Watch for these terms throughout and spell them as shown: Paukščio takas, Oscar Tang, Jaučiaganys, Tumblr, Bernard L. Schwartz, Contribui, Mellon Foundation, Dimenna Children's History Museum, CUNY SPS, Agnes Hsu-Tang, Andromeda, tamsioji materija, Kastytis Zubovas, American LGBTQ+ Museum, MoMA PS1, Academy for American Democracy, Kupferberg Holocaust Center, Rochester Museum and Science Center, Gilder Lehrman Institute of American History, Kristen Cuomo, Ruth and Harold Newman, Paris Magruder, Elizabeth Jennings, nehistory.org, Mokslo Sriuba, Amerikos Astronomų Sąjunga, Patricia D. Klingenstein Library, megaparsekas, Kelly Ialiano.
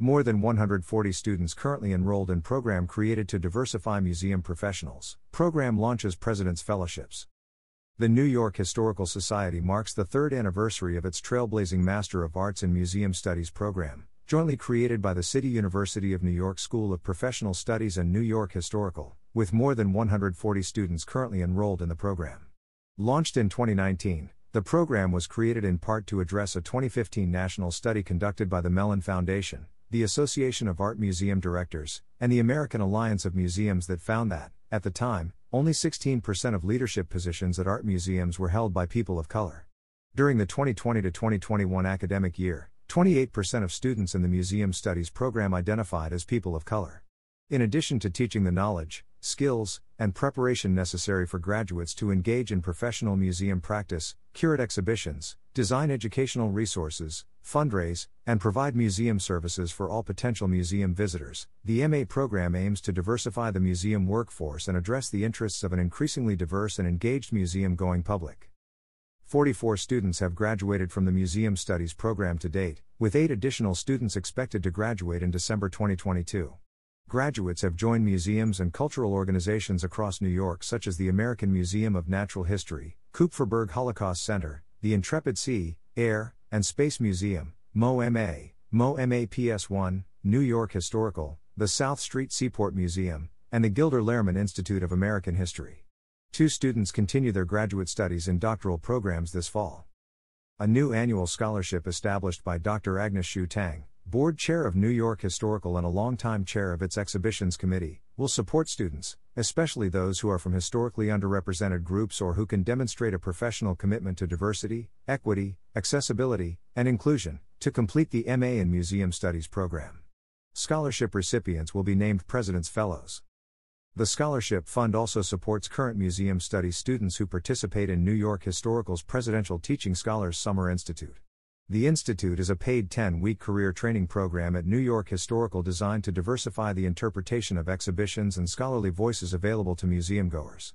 More than 140 students currently enrolled in program created to diversify museum professionals. Program launches President's Fellowships. The New York Historical Society marks the third anniversary of its trailblazing Master of Arts in Museum Studies program, jointly created by the City University of New York School of Professional Studies and New York Historical, with more than 140 students currently enrolled in the program. Launched in 2019, the program was created in part to address a 2015 national study conducted by the Mellon Foundation, the Association of Art Museum Directors, and the American Alliance of Museums that found that, at the time, only 16% of leadership positions at art museums were held by people of color. During the 2020 to 2021 academic year, 28% of students in the Museum Studies program identified as people of color. In addition to teaching the knowledge, skills, and preparation necessary for graduates to engage in professional museum practice, curate exhibitions, design educational resources, fundraise, and provide museum services for all potential museum visitors, the MA program aims to diversify the museum workforce and address the interests of an increasingly diverse and engaged museum-going public. 44 students have graduated from the Museum Studies program to date, with 8 additional students expected to graduate in December 2022. Graduates have joined museums and cultural organizations across New York such as the American Museum of Natural History, Kupferberg Holocaust Center, the Intrepid Sea, Air, and Space Museum, MoMA, MoMA PS1, New York Historical, the South Street Seaport Museum, and the Gilder Lehrman Institute of American History. 2 students continue their graduate studies in doctoral programs this fall. A new annual scholarship established by Dr. Agnes Hsu-Tang, Board Chair of New York Historical and a longtime chair of its Exhibitions Committee, will support students, especially those who are from historically underrepresented groups or who can demonstrate a professional commitment to diversity, equity, accessibility, and inclusion, to complete the MA in Museum Studies program. Scholarship recipients will be named President's Fellows. The Scholarship Fund also supports current Museum Studies students who participate in New York Historical's Presidential Teaching Scholars Summer Institute. The Institute is a paid 10-week career training program at New York Historical designed to diversify the interpretation of exhibitions and scholarly voices available to museum-goers.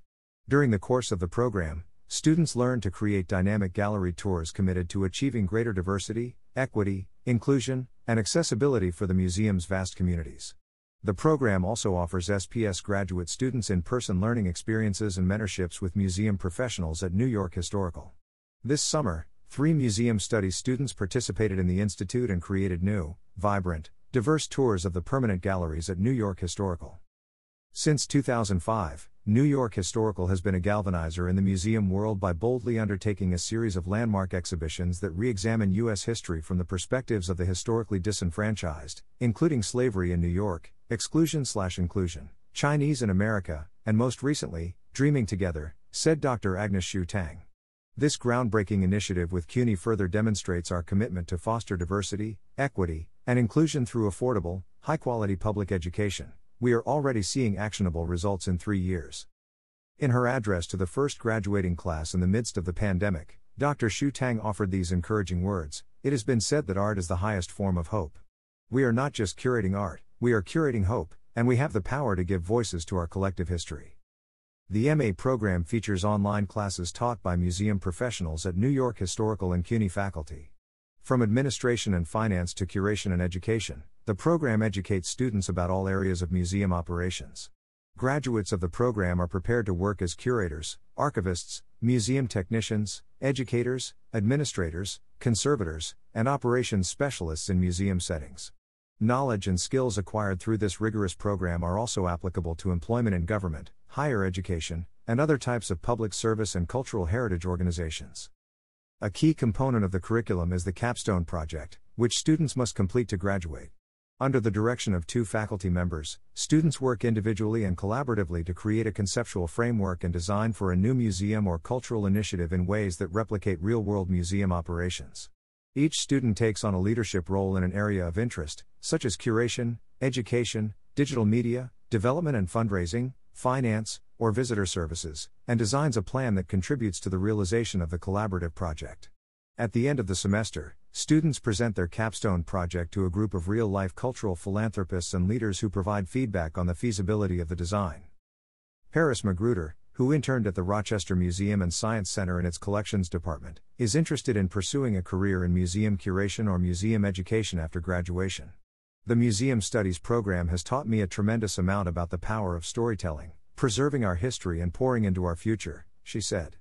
During the course of the program, students learn to create dynamic gallery tours committed to achieving greater diversity, equity, inclusion, and accessibility for the museum's vast communities. The program also offers SPS graduate students in-person learning experiences and mentorships with museum professionals at New York Historical. This summer, 3 Museum Studies students participated in the Institute and created new, vibrant, diverse tours of the permanent galleries at New York Historical. Since 2005, New York Historical has been a galvanizer in the museum world by boldly undertaking a series of landmark exhibitions that re-examine U.S. history from the perspectives of the historically disenfranchised, including slavery in New York, exclusion/inclusion, Chinese in America, and most recently, Dreaming Together, said Dr. Agnes Hsu-Tang. This groundbreaking initiative with CUNY further demonstrates our commitment to foster diversity, equity, and inclusion through affordable, high-quality public education. We are already seeing actionable results in 3 years. In her address to the first graduating class in the midst of the pandemic, Dr. Hsu-Tang offered these encouraging words: "It has been said that art is the highest form of hope. We are not just curating art, we are curating hope, and we have the power to give voices to our collective history." The MA program features online classes taught by museum professionals at New York Historical and CUNY faculty. From administration and finance to curation and education, the program educates students about all areas of museum operations. Graduates of the program are prepared to work as curators, archivists, museum technicians, educators, administrators, conservators, and operations specialists in museum settings. Knowledge and skills acquired through this rigorous program are also applicable to employment in government, higher education, and other types of public service and cultural heritage organizations. A key component of the curriculum is the capstone project, which students must complete to graduate. Under the direction of 2 faculty members, students work individually and collaboratively to create a conceptual framework and design for a new museum or cultural initiative in ways that replicate real-world museum operations. Each student takes on a leadership role in an area of interest, such as curation, education, digital media, development and fundraising, finance, or visitor services, and designs a plan that contributes to the realization of the collaborative project. At the end of the semester, students present their capstone project to a group of real-life cultural philanthropists and leaders who provide feedback on the feasibility of the design. Paris Magruder, who interned at the Rochester Museum and Science Center in its collections department, is interested in pursuing a career in museum curation or museum education after graduation. The Museum Studies program has taught me a tremendous amount about the power of storytelling, preserving our history and pouring into our future, she said.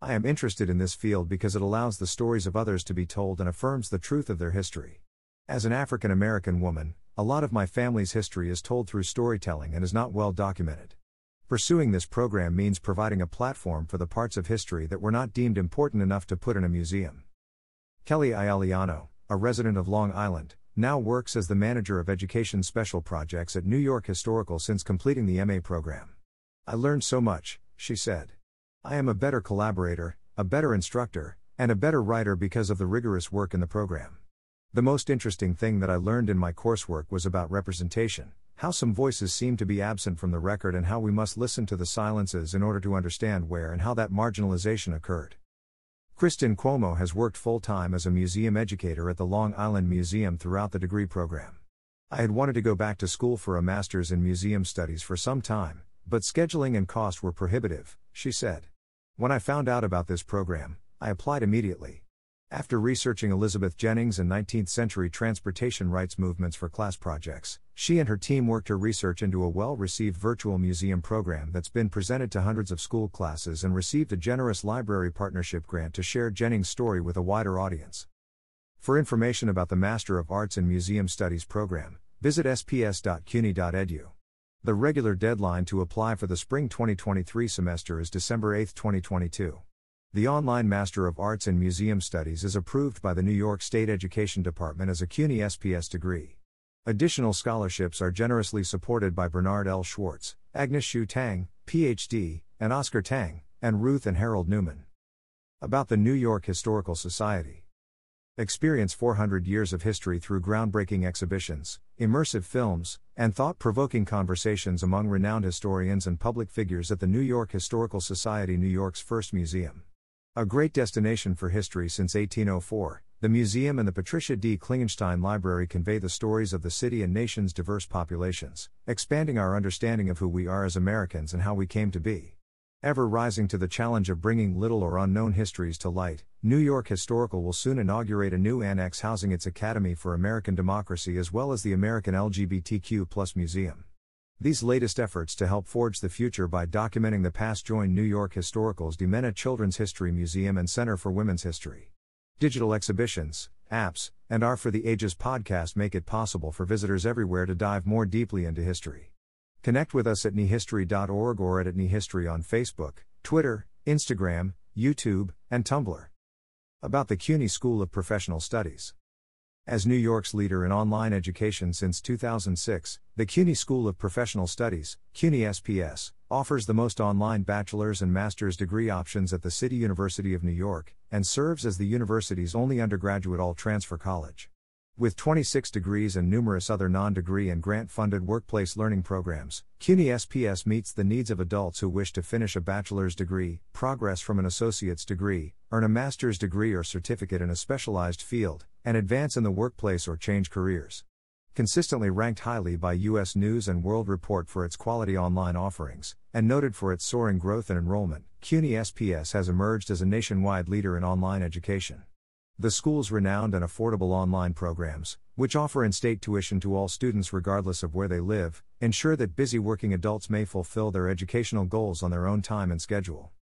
I am interested in this field because it allows the stories of others to be told and affirms the truth of their history. As an African American woman, a lot of my family's history is told through storytelling and is not well documented. Pursuing this program means providing a platform for the parts of history that were not deemed important enough to put in a museum. Kelly Ialiano, a resident of Long Island, now works as the manager of education special projects at New York Historical since completing the MA program. I learned so much, she said. I am a better collaborator, a better instructor, and a better writer because of the rigorous work in the program. The most interesting thing that I learned in my coursework was about representation, how some voices seem to be absent from the record and how we must listen to the silences in order to understand where and how that marginalization occurred. Kristen Cuomo has worked full-time as a museum educator at the Long Island Museum throughout the degree program. I had wanted to go back to school for a master's in museum studies for some time, but scheduling and cost were prohibitive, she said. When I found out about this program, I applied immediately. After researching Elizabeth Jennings and 19th-century transportation rights movements for class projects, she and her team worked her research into a well-received virtual museum program that's been presented to hundreds of school classes and received a generous library partnership grant to share Jennings' story with a wider audience. For information about the Master of Arts in Museum Studies program, visit sps.cuny.edu. The regular deadline to apply for the spring 2023 semester is December 8, 2022. The online Master of Arts in Museum Studies is approved by the New York State Education Department as a CUNY SPS degree. Additional scholarships are generously supported by Bernard L. Schwartz, Agnes Hsu-Tang, Ph.D., and Oscar Tang, and Ruth and Harold Newman. About the New York Historical Society. Experience 400 years of history through groundbreaking exhibitions, immersive films, and thought-provoking conversations among renowned historians and public figures at the New York Historical Society, New York's first museum. A great destination for history since 1804. The museum and the Patricia D. Klingenstein Library convey the stories of the city and nation's diverse populations, expanding our understanding of who we are as Americans and how we came to be. Ever rising to the challenge of bringing little or unknown histories to light, New York Historical will soon inaugurate a new annex housing its Academy for American Democracy as well as the American LGBTQ+ Museum. These latest efforts to help forge the future by documenting the past join New York Historical's Dimenna Children's History Museum and Center for Women's History. Digital exhibitions, apps, and our For the Ages podcast make it possible for visitors everywhere to dive more deeply into history. Connect with us at nehistory.org or at nehistory on Facebook, Twitter, Instagram, YouTube, and Tumblr. About the CUNY School of Professional Studies. As New York's leader in online education since 2006, the CUNY School of Professional Studies, CUNY SPS, offers the most online bachelor's and master's degree options at the City University of New York, and serves as the university's only undergraduate all-transfer college. With 26 degrees and numerous other non-degree and grant-funded workplace learning programs, CUNY SPS meets the needs of adults who wish to finish a bachelor's degree, progress from an associate's degree, earn a master's degree or certificate in a specialized field, and advance in the workplace or change careers. Consistently ranked highly by U.S. News and World Report for its quality online offerings, and noted for its soaring growth in enrollment, CUNY SPS has emerged as a nationwide leader in online education. The school's renowned and affordable online programs, which offer in-state tuition to all students regardless of where they live, ensure that busy working adults may fulfill their educational goals on their own time and schedule.